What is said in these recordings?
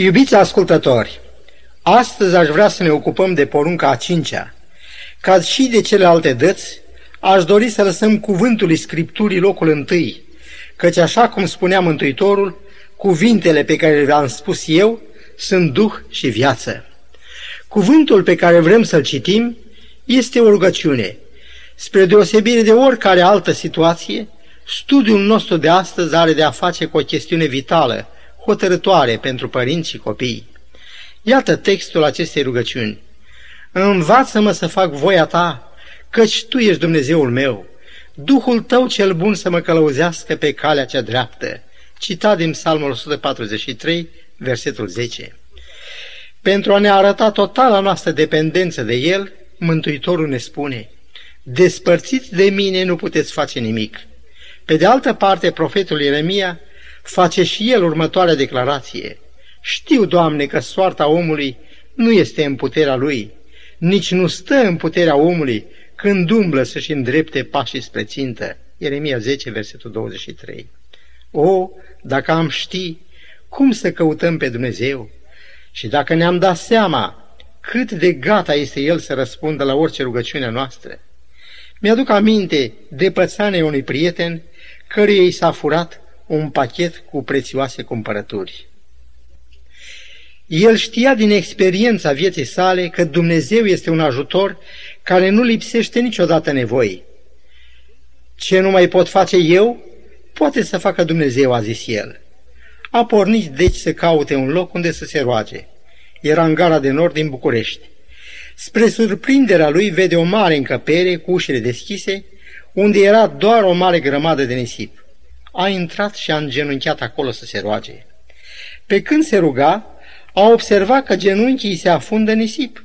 Iubiți ascultători, astăzi aș vrea să ne ocupăm de porunca a 5-a. Ca și de celelalte dăți, aș dori să lăsăm cuvântului Scripturii locul întâi, căci așa cum spunea Mântuitorul, cuvintele pe care le-am spus eu sunt duh și viață. Cuvântul pe care vrem să-l citim este o rugăciune. Spre deosebire de oricare altă situație, studiul nostru de astăzi are de a face cu o chestiune vitală, hotărătoare pentru părinți și copii. Iată textul acestei rugăciuni. Învață-mă să fac voia ta, căci tu ești Dumnezeul meu. Duhul tău cel bun să mă călăuzească pe calea cea dreaptă. Citat din Psalmul 143, versetul 10. Pentru a ne arăta totala noastră dependență de El, Mântuitorul ne spune: despărțiți de mine nu puteți face nimic. Pe de altă parte, profetul Ieremia face și el următoarea declarație: știu, Doamne, că soarta omului nu este în puterea lui, nici nu stă în puterea omului când umblă să-și îndrepte pașii spre țintă. Ieremia 10, versetul 23. O, dacă am ști cum să căutăm pe Dumnezeu și dacă ne-am dat seama cât de gata este El să răspundă la orice rugăciune noastră. Mi-aduc aminte de pățanei unui prieten căruia i s-a furat un pachet cu prețioase cumpărături. El știa din experiența vieții sale că Dumnezeu este un ajutor care nu lipsește niciodată nevoi. Ce nu mai pot face eu, poate să facă Dumnezeu, a zis el. A pornit deci să caute un loc unde să se roage. Era în Gara de Nord din București. Spre surprinderea lui vede o mare încăpere cu ușile deschise, unde era doar o mare grămadă de nisip. A intrat și a îngenunchiat acolo să se roage. Pe când se ruga, a observat că genunchii se afundă în nisip.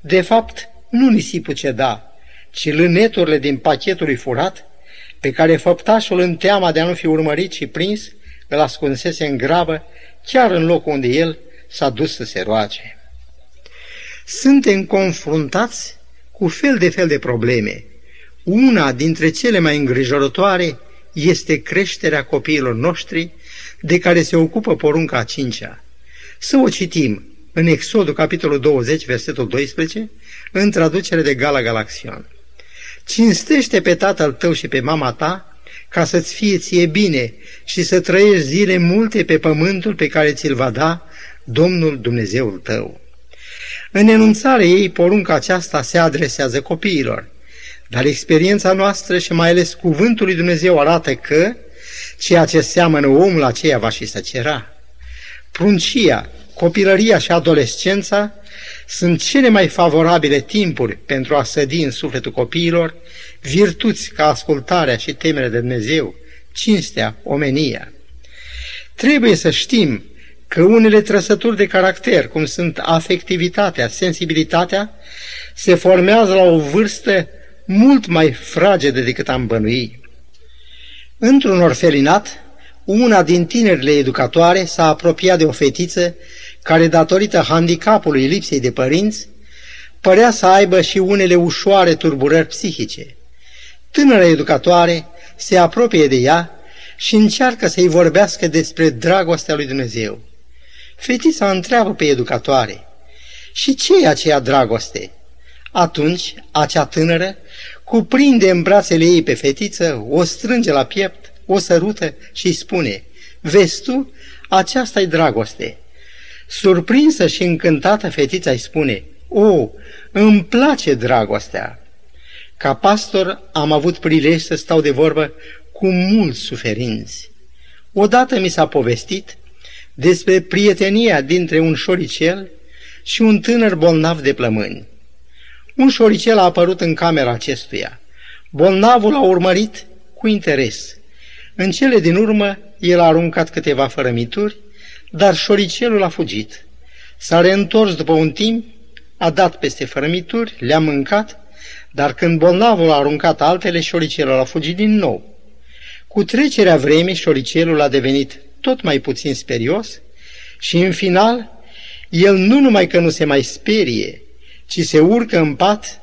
De fapt, nu nisipul ceda, ci lâneturile din pachetul lui furat, pe care făptașul, în teama de a nu fi urmărit și prins, îl ascunsese în grabă, chiar în locul unde el s-a dus să se roage. Suntem confruntați cu fel de probleme. Una dintre cele mai îngrijorătoare este creșterea copiilor noștri, de care se ocupă porunca a 5-a. Să o citim în Exodul capitolul 20, versetul 12, în traducere de Gala Galaxion. Cinstește pe tatăl tău și pe mama ta, ca să-ți fie ție bine și să trăiești zile multe pe pământul pe care ți-l va da Domnul Dumnezeul tău. În enunțarea ei, porunca aceasta se adresează copiilor, dar experiența noastră și mai ales cuvântul lui Dumnezeu arată că ceea ce seamănă omul, aceea va și săcera. Pruncia, copilăria și adolescența sunt cele mai favorabile timpuri pentru a sădi în sufletul copiilor virtuți ca ascultarea și temerea de Dumnezeu, cinstea, omenia. Trebuie să știm că unele trăsături de caracter, cum sunt afectivitatea, sensibilitatea, se formează la o vârstă mult mai fragedă decât am bănui. Într-un orfelinat, una din tinerile educatoare s-a apropiat de o fetiță care, datorită handicapului lipsei de părinți, părea să aibă și unele ușoare tulburări psihice. Tânăra educatoare se apropie de ea și încearcă să-i vorbească despre dragostea lui Dumnezeu. Fetița întreabă pe educatoare: și ce e aceea dragoste? Atunci, acea tânără cuprinde în brațele ei pe fetiță, o strânge la piept, o sărută și îi spune: vezi tu, aceasta-i dragoste. Surprinsă și încântată, fetița îi spune: o, îmi place dragostea. Ca pastor am avut prilej să stau de vorbă cu mulți suferinți. Odată mi s-a povestit despre prietenia dintre un șoricel și un tânăr bolnav de plămâni. Un șoricel a apărut în camera acestuia. Bolnavul a urmărit cu interes. În cele din urmă, el a aruncat câteva fărămituri, dar șoricelul a fugit. S-a reîntors după un timp, a dat peste fărămituri, le-a mâncat, dar când bolnavul a aruncat altele, șoricelul a fugit din nou. Cu trecerea vremii, șoricelul a devenit tot mai puțin sperios și, în final, el nu numai că nu se mai sperie, ci se urcă în pat,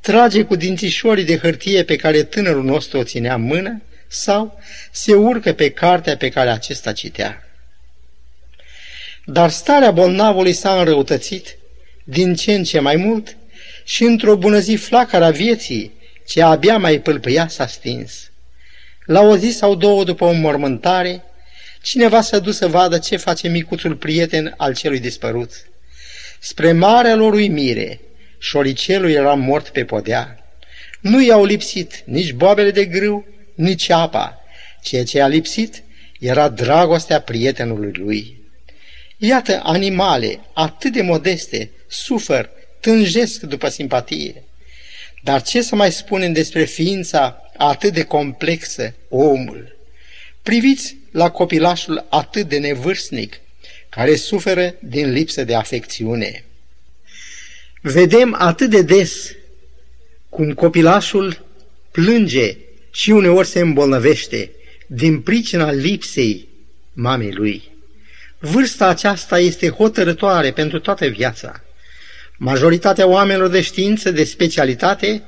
trage cu dințișorii de hârtie pe care tânărul nostru o ținea în mână sau se urcă pe cartea pe care acesta citea. Dar starea bolnavului s-a înrăutățit din ce în ce mai mult și într-o bună zi flacăra vieții, ce abia mai pâlpâia, s-a stins. La o zi sau două după o înmormântare, cineva s-a dus să vadă ce face micuțul prieten al celui dispărut. Spre marea lor uimire, șoricelul era mort pe podea. Nu i-au lipsit nici boabele de grâu, nici apa. Ceea ce i-a lipsit era dragostea prietenului lui. Iată, animale atât de modeste sufăr, tânjesc după simpatie. Dar ce să mai spunem despre ființa atât de complexă, omul? Priviți la copilașul atât de nevârstnic, care suferă din lipsă de afecțiune. Vedem atât de des cum copilașul plânge și uneori se îmbolnăvește din pricina lipsei mamei lui. Vârsta aceasta este hotărătoare pentru toată viața. Majoritatea oamenilor de știință, de specialitate,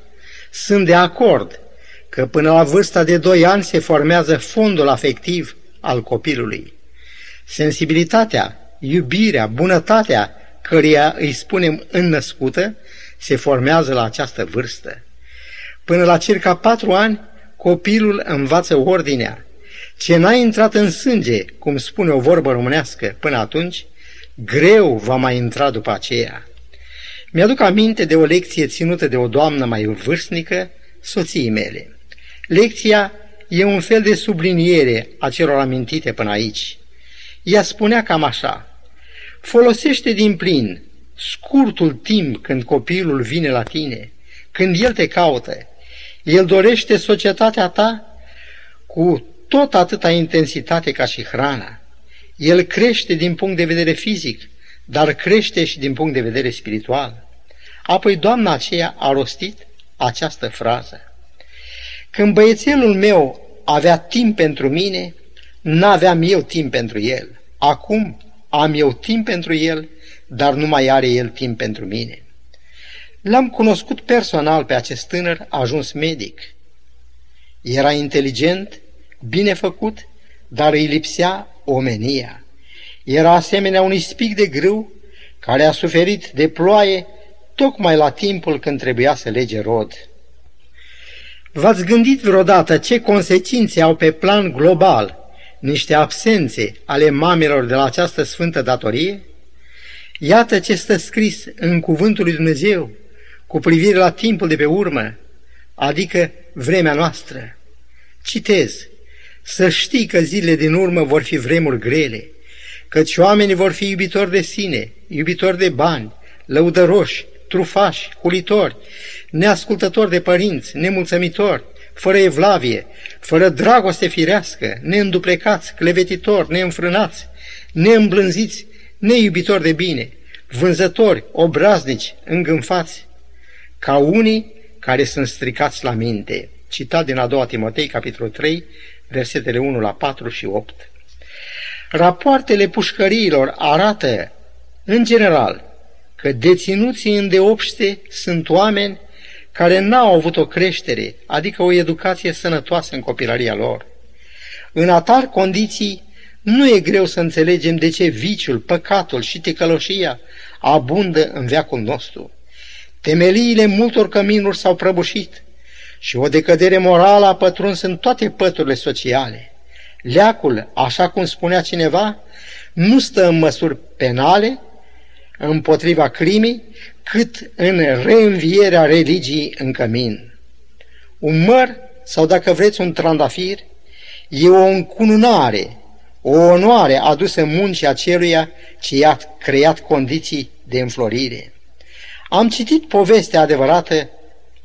sunt de acord că până la vârsta de 2 ani se formează fondul afectiv al copilului. Sensibilitatea, iubirea, bunătatea, căreia îi spunem înnăscută, se formează la această vârstă. Până la circa 4 ani, copilul învață ordinea. Ce n-a intrat în sânge, cum spune o vorbă românească, până atunci, greu va mai intra după aceea. Mi-aduc aminte de o lecție ținută de o doamnă mai vârstnică, soției mele. Lecția e un fel de subliniere a celor amintite până aici. Ea spunea cam așa: folosește din plin scurtul timp când copilul vine la tine, când el te caută. El dorește societatea ta cu tot atâta intensitate ca și hrana. El crește din punct de vedere fizic, dar crește și din punct de vedere spiritual. Apoi doamna aceea a rostit această frază: când băiețelul meu avea timp pentru mine, n-aveam eu timp pentru el. Acum am eu timp pentru el, dar nu mai are el timp pentru mine. L-am cunoscut personal pe acest tânăr ajuns medic. Era inteligent, bine făcut, dar îi lipsea omenia. Era asemenea unui spic de grâu care a suferit de ploaie tocmai la timpul când trebuia să lege rod. V-ați gândit vreodată ce consecințe au pe plan global niște absențe ale mamelor de la această sfântă datorie? Iată ce stă scris în cuvântul lui Dumnezeu cu privire la timpul de pe urmă, adică vremea noastră. Citez: să știi că zilele din urmă vor fi vremuri grele, căci oamenii vor fi iubitori de sine, iubitori de bani, lăudăroși, trufași, hulitori, neascultători de părinți, nemulțumitori, fără evlavie, fără dragoste firească, neînduplecați, clevetitori, neînfrânați, neîmblânziți, neiubitori de bine, vânzători, obraznici, îngânfați, ca unii care sunt stricați la minte. Citat din a doua Timotei, capitolul 3, versetele 1 la 4 și 8. Rapoartele pușcăriilor arată, în general, că deținuții îndeopște sunt oameni care n-au avut o creștere, adică o educație sănătoasă în copilăria lor. În atari condiții, nu e greu să înțelegem de ce viciul, păcatul și ticăloșia abundă în veacul nostru. Temeliile multor căminuri s-au prăbușit și o decădere morală a pătruns în toate păturile sociale. Leacul, așa cum spunea cineva, nu stă în măsuri penale împotriva crimei, cât în reînvierea religiei în cămin. Un măr, sau dacă vreți un trandafir, e o încununare, o onoare adusă muncii aceluia ce i-a creat condiții de înflorire. Am citit povestea adevărată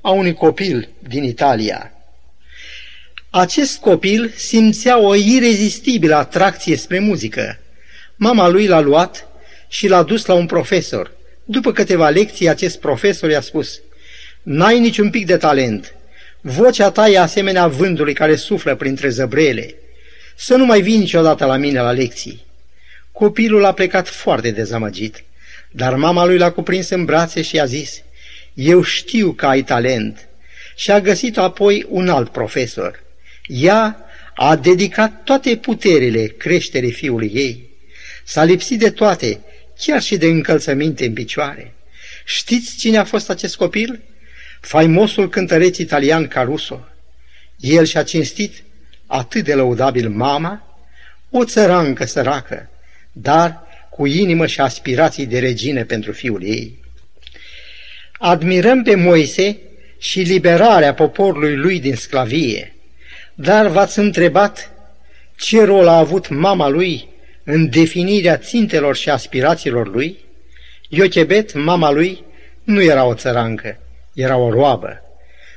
a unui copil din Italia. Acest copil simțea o irezistibilă atracție spre muzică. Mama lui l-a luat și l-a dus la un profesor. După câteva lecții, acest profesor i-a spus: n-ai niciun pic de talent. Vocea ta e asemenea vântului care suflă printre zăbrele. Să nu mai vii niciodată la mine la lecții. Copilul a plecat foarte dezamăgit, dar mama lui l-a cuprins în brațe și i-a zis: eu știu că ai talent. Și a găsit apoi un alt profesor. Ea a dedicat toate puterile creșterii fiului ei. S-a lipsit de toate, chiar și de încălțăminte în picioare. Știți cine a fost acest copil? Faimosul cântăreț italian Caruso. El și-a cinstit atât de lăudabil mama, o țărancă săracă, dar cu inimă și aspirații de regină pentru fiul ei. Admirăm pe Moise și liberarea poporului lui din sclavie, dar v-ați întrebat ce rol a avut mama lui în definirea țintelor și aspirațiilor lui? Iochebet, mama lui, nu era o țărancă, era o roabă,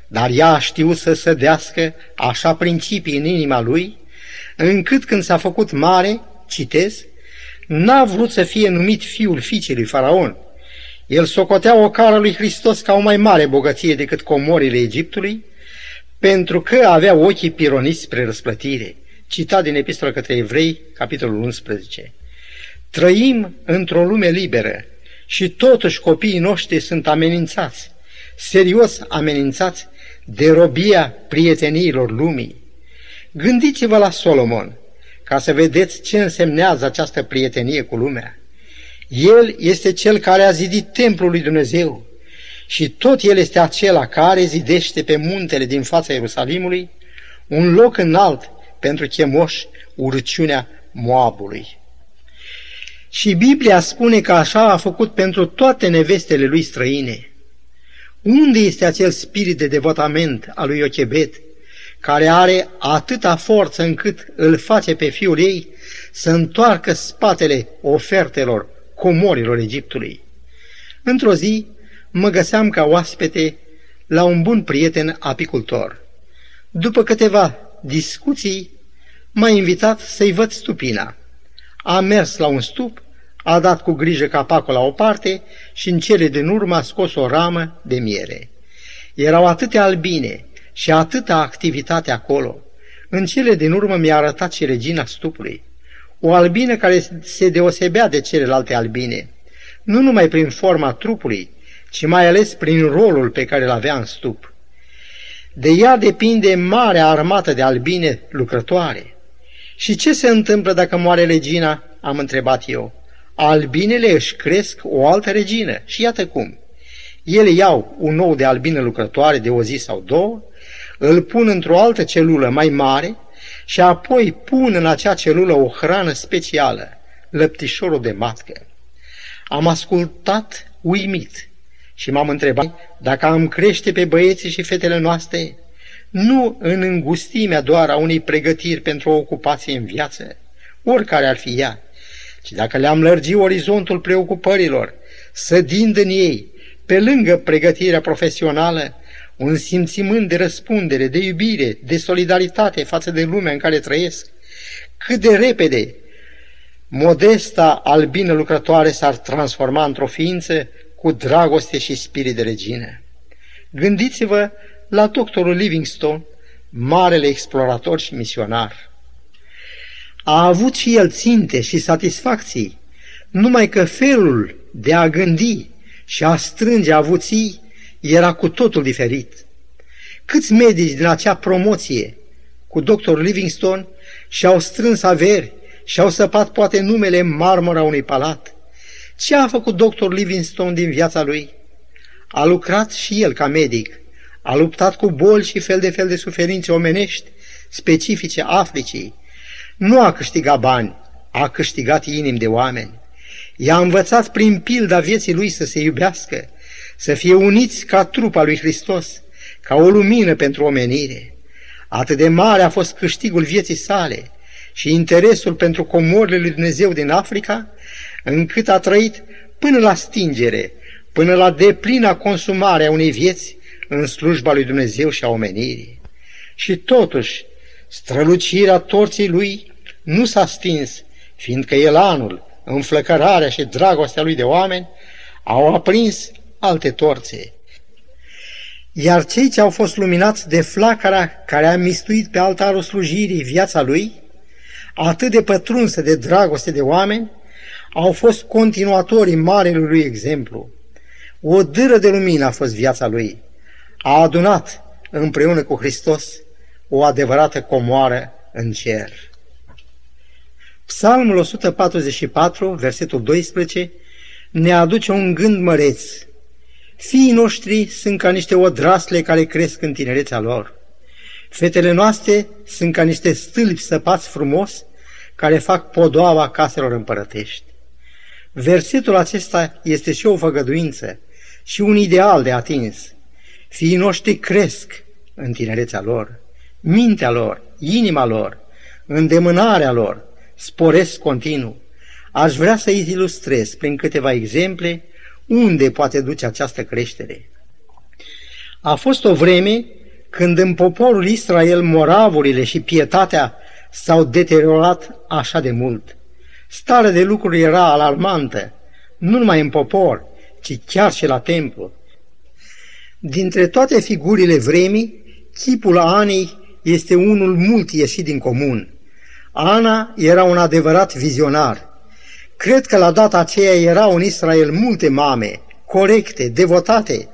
dar ea a știut să sădească așa principii în inima lui, încât când s-a făcut mare, citez, n-a vrut să fie numit fiul fiicei lui Faraon. El socotea ocara lui Hristos ca o mai mare bogăție decât comorile Egiptului, pentru că avea ochii pironiți spre răsplătire. Citat din Epistola către Evrei, capitolul 11. Trăim într-o lume liberă și totuși copiii noștri sunt amenințați, serios amenințați de robia prieteniilor lumii. Gândiți-vă la Solomon, ca să vedeți ce însemnează această prietenie cu lumea. El este cel care a zidit templul lui Dumnezeu și tot el este acela care zidește pe muntele din fața Ierusalimului un loc înalt pentru Chemoș, urăciunea Moabului. Și Biblia spune că așa a făcut pentru toate nevestele lui străine. Unde este acel spirit de devotament al lui Iochebed, care are atâta forță încât îl face pe fiul ei să întoarcă spatele ofertelor comorilor Egiptului? Într-o zi mă găseam ca oaspete la un bun prieten apicultor. După câteva discuții m-a invitat să-i văd stupina. A mers la un stup, a dat cu grijă capacul la o parte și în cele din urmă a scos o ramă de miere. Erau atâtea albine și atâta activitate acolo. În cele din urmă mi-a arătat și regina stupului, o albină care se deosebea de celelalte albine, nu numai prin forma trupului, ci mai ales prin rolul pe care îl avea în stup. De ea depinde marea armată de albine lucrătoare. Și ce se întâmplă dacă moare regina? Am întrebat eu. Albinele își cresc o altă regină și iată cum. Ele iau un ou de albină lucrătoare de o zi sau două, îl pun într-o altă celulă mai mare și apoi pun în acea celulă o hrană specială, lăptișorul de matcă. Am ascultat uimit și m-am întrebat dacă am crește pe băieții și fetele noastre, nu în îngustimea doar a unei pregătiri pentru o ocupație în viață, oricare ar fi ea, ci dacă le-am lărgi orizontul preocupărilor, sădind în ei, pe lângă pregătirea profesională, un simțimânt de răspundere, de iubire, de solidaritate față de lumea în care trăiesc. Cât de repede modesta albină lucrătoare s-ar transforma într-o ființă cu dragoste și spirit de regină. Gândiți-vă la doctorul Livingstone, marele explorator și misionar. A avut și el ținte și satisfacții, numai că felul de a gândi și a strânge avuții era cu totul diferit. Câți medici din acea promoție cu doctorul Livingstone și-au strâns averi și-au săpat poate numele în marmura unui palat? Ce a făcut doctorul Livingstone din viața lui? A lucrat și el ca medic, a luptat cu boli și fel de suferințe omenești specifice Africii. Nu a câștigat bani, a câștigat inimi de oameni. I-a învățat prin pilda vieții lui să se iubească, să fie uniți ca trupa lui Hristos, ca o lumină pentru omenire. Atât de mare a fost câștigul vieții sale și interesul pentru comorile lui Dumnezeu din Africa, încât a trăit până la stingere, până la deplina consumare a unei vieți în slujba lui Dumnezeu și a omenirii. Și totuși, strălucirea torții lui nu s-a stins, fiindcă elanul, înflăcărarea și dragostea lui de oameni au aprins alte torțe. Iar cei ce au fost luminați de flacăra care a mistuit pe altarul slujirii viața lui, atât de pătrunsă de dragoste de oameni, au fost continuatorii marelui lui exemplu. O dâră de lumină a fost viața lui. A adunat împreună cu Hristos o adevărată comoară în cer. Psalmul 144, versetul 12, ne aduce un gând măreț. Fiii noștri sunt ca niște odrasle care cresc în tinerețea lor. Fetele noastre sunt ca niște stâlpi săpați frumos care fac podoaba caselor împărătești. Versetul acesta este și o făgăduință și un ideal de atins. Fiii noștri cresc în tinerețea lor, mintea lor, inima lor, îndemânarea lor sporesc continuu. Aș vrea să ilustrez prin câteva exemple unde poate duce această creștere. A fost o vreme când în poporul Israel moravurile și pietatea s-au deteriorat așa de mult. Starea de lucruri era alarmantă, nu numai în popor, ci chiar și la templu. Dintre toate figurile vremii, chipul Anei este unul mult ieșit din comun. Ana era un adevărat vizionar. Cred că la data aceea erau în Israel multe mame, corecte, devotate,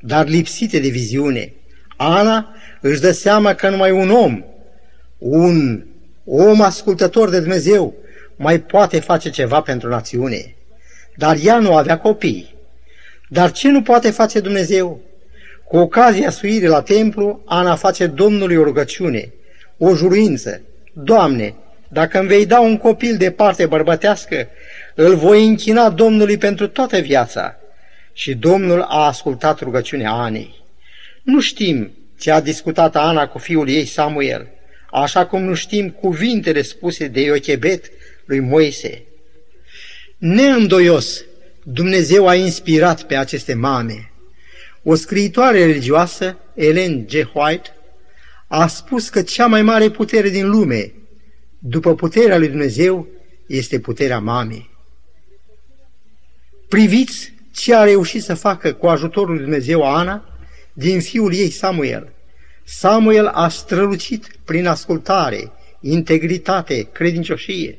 dar lipsite de viziune. Ana își dă seama că numai un om, un om ascultător de Dumnezeu, mai poate face ceva pentru națiune. Dar ea nu avea copii. Dar ce nu poate face Dumnezeu? Cu ocazia suirii la templu, Ana face Domnului o rugăciune, o juruință. Doamne, dacă îmi vei da un copil de parte bărbătească, îl voi închina Domnului pentru toată viața. Și Domnul a ascultat rugăciunea Anei. Nu știm ce a discutat Ana cu fiul ei Samuel, așa cum nu știm cuvintele spuse de Iochebed lui Moise. Neîndoios, Dumnezeu a inspirat pe aceste mame. O scriitoare religioasă, Ellen G. White, a spus că cea mai mare putere din lume, după puterea lui Dumnezeu, este puterea mamei. Priviți ce a reușit să facă cu ajutorul lui Dumnezeu Ana din fiul ei Samuel. Samuel a strălucit prin ascultare, integritate, credincioșie.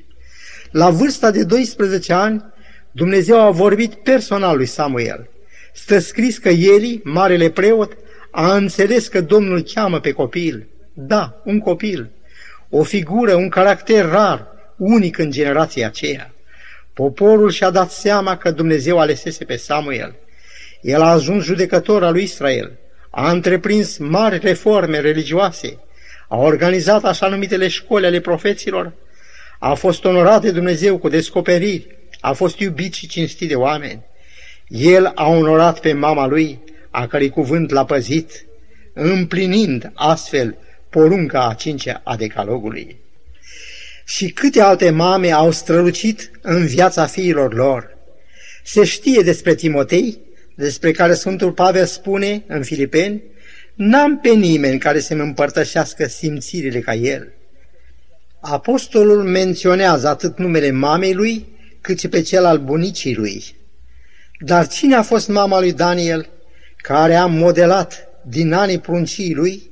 La vârsta de 12 ani, Dumnezeu a vorbit personal lui Samuel. Stă scris că Eli, marele preot, a înțeles că Domnul cheamă pe copil. Da, un copil. O figură, un caracter rar, unic în generația aceea. Poporul și-a dat seama că Dumnezeu alesese pe Samuel. El a ajuns judecător al lui Israel, a întreprins mari reforme religioase, a organizat așa numitele școli ale profeților, a fost onorat de Dumnezeu cu descoperiri, a fost iubit și cinstit de oameni. El a onorat pe mama lui, a cărei cuvânt l-a păzit, împlinind astfel porunca a 5-a a decalogului. Și câte alte mame au strălucit în viața fiilor lor. Se știe despre Timotei, despre care Sfântul Pavel spune în Filipeni, n-am pe nimeni care să-mi împărtășească simțirile ca el. Apostolul menționează atât numele mamei lui, cât și pe cel al bunicii lui. Dar cine a fost mama lui Daniel, care a modelat din anii pruncii lui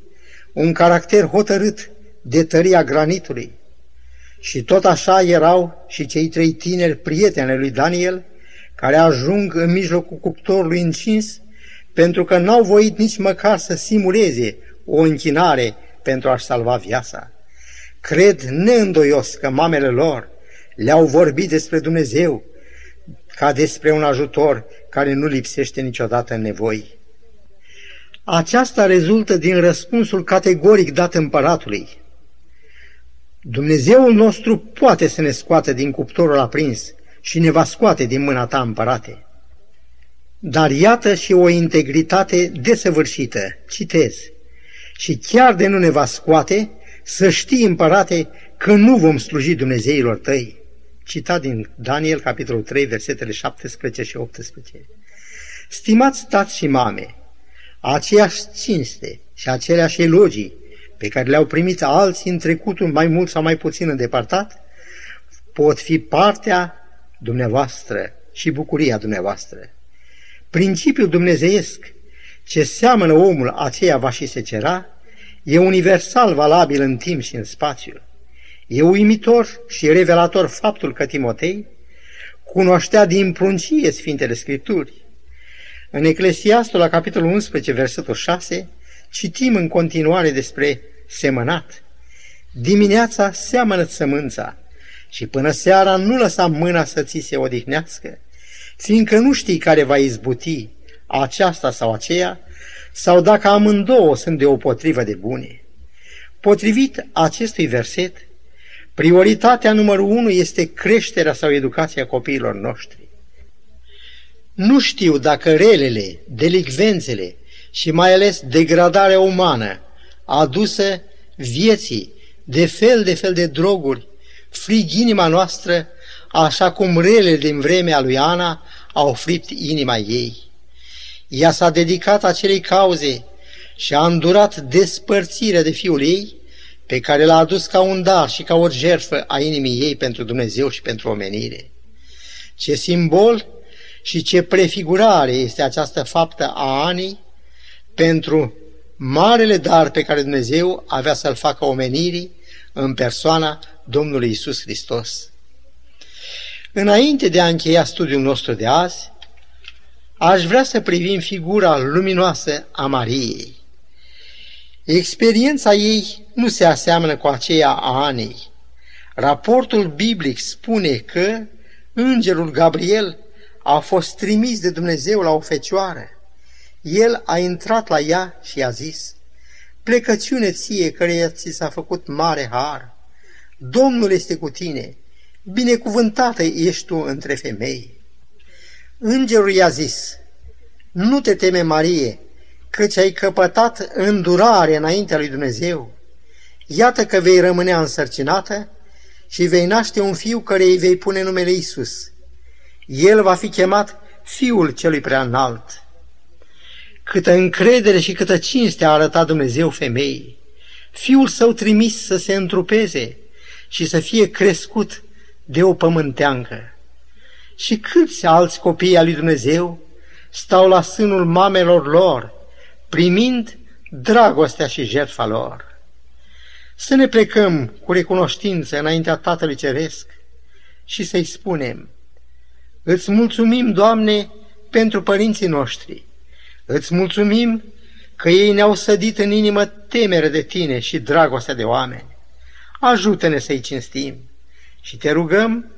un caracter hotărât de tăria granitului? Și tot așa erau și cei trei tineri prieteni lui Daniel, care ajung în mijlocul cuptorului încins, pentru că n-au voit nici măcar să simuleze o închinare pentru a-și salva viața. Cred neîndoios că mamele lor le-au vorbit despre Dumnezeu ca despre un ajutor care nu lipsește niciodată în nevoi. Aceasta rezultă din răspunsul categoric dat împăratului. Dumnezeul nostru poate să ne scoată din cuptorul aprins și ne va scoate din mâna ta, împărate. Dar iată și o integritate desăvârșită, citez, și chiar de nu ne va scoate, să știi, împărate, că nu vom sluji dumnezeilor tăi. Citat din Daniel, capitolul 3, versetele 17 și 18. Stimați tați și mame, aceeași cinste și aceleași elogii pe care le-au primit alții în trecutul mai mult sau mai puțin îndepărtat, pot fi partea dumneavoastră și bucuria dumneavoastră. Principiul dumnezeiesc, ce seamănă omul, aceea va și se cera, e universal valabil în timp și în spațiu. E uimitor și revelator faptul că Timotei cunoștea din pruncie Sfintele Scripturi. În Eclesiastul, la capitolul 11, versetul 6, citim în continuare despre semănat. Dimineața seamănă sămânța și până seara nu lăsa mâna să ți se odihnească, fiindcă nu știi care va izbuti, aceasta sau aceea, sau dacă amândouă sunt deopotrivă de bune. Potrivit acestui verset, prioritatea numărul 1 este creșterea sau educația copiilor noștri. Nu știu dacă relele, delicvențele și mai ales degradarea umană adusă vieții de fel de droguri frig inima noastră, așa cum relele din vremea lui Ana au fript inima ei. Ea s-a dedicat acelei cauze și a îndurat despărțirea de fiul ei, pe care l-a adus ca un dar și ca o jertfă a inimii ei pentru Dumnezeu și pentru omenire. Ce simbol și ce prefigurare este această faptă a Anei pentru marele dar pe care Dumnezeu avea să-l facă omenirii în persoana Domnului Iisus Hristos. Înainte de a încheia studiul nostru de azi, aș vrea să privim figura luminoasă a Mariei. Experiența ei nu se aseamănă cu aceea a Anei. Raportul biblic spune că îngerul Gabriel a fost trimis de Dumnezeu la o fecioară. El a intrat la ea și i-a zis: „Plecăciune ție, căreia ți s-a făcut mare har, Domnul este cu tine, binecuvântată ești tu între femei.” Îngerul i-a zis: „Nu te teme, Marie, căci ai căpătat îndurare înaintea lui Dumnezeu. Iată că vei rămâne însărcinată și vei naște un fiu care îi vei pune numele Iisus. El va fi chemat Fiul Celui Preaînalt.” Câtă încredere și câtă cinste a arătat Dumnezeu femeii, Fiul Său trimis să se întrupeze și să fie crescut de o pământeancă. Și câți alți copii al lui Dumnezeu stau la sânul mamelor lor, primind dragostea și jertfa lor. Să ne plecăm cu recunoștință înaintea Tatălui Ceresc și să-i spunem: „Îți mulțumim, Doamne, pentru părinții noștri. Îți mulțumim că ei ne-au sădit în inimă temere de Tine și dragostea de oameni. Ajută-ne să-i cinstim și Te rugăm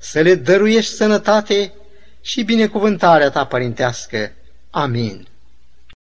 să le dăruiești sănătate și binecuvântarea Ta părintească. Amin.”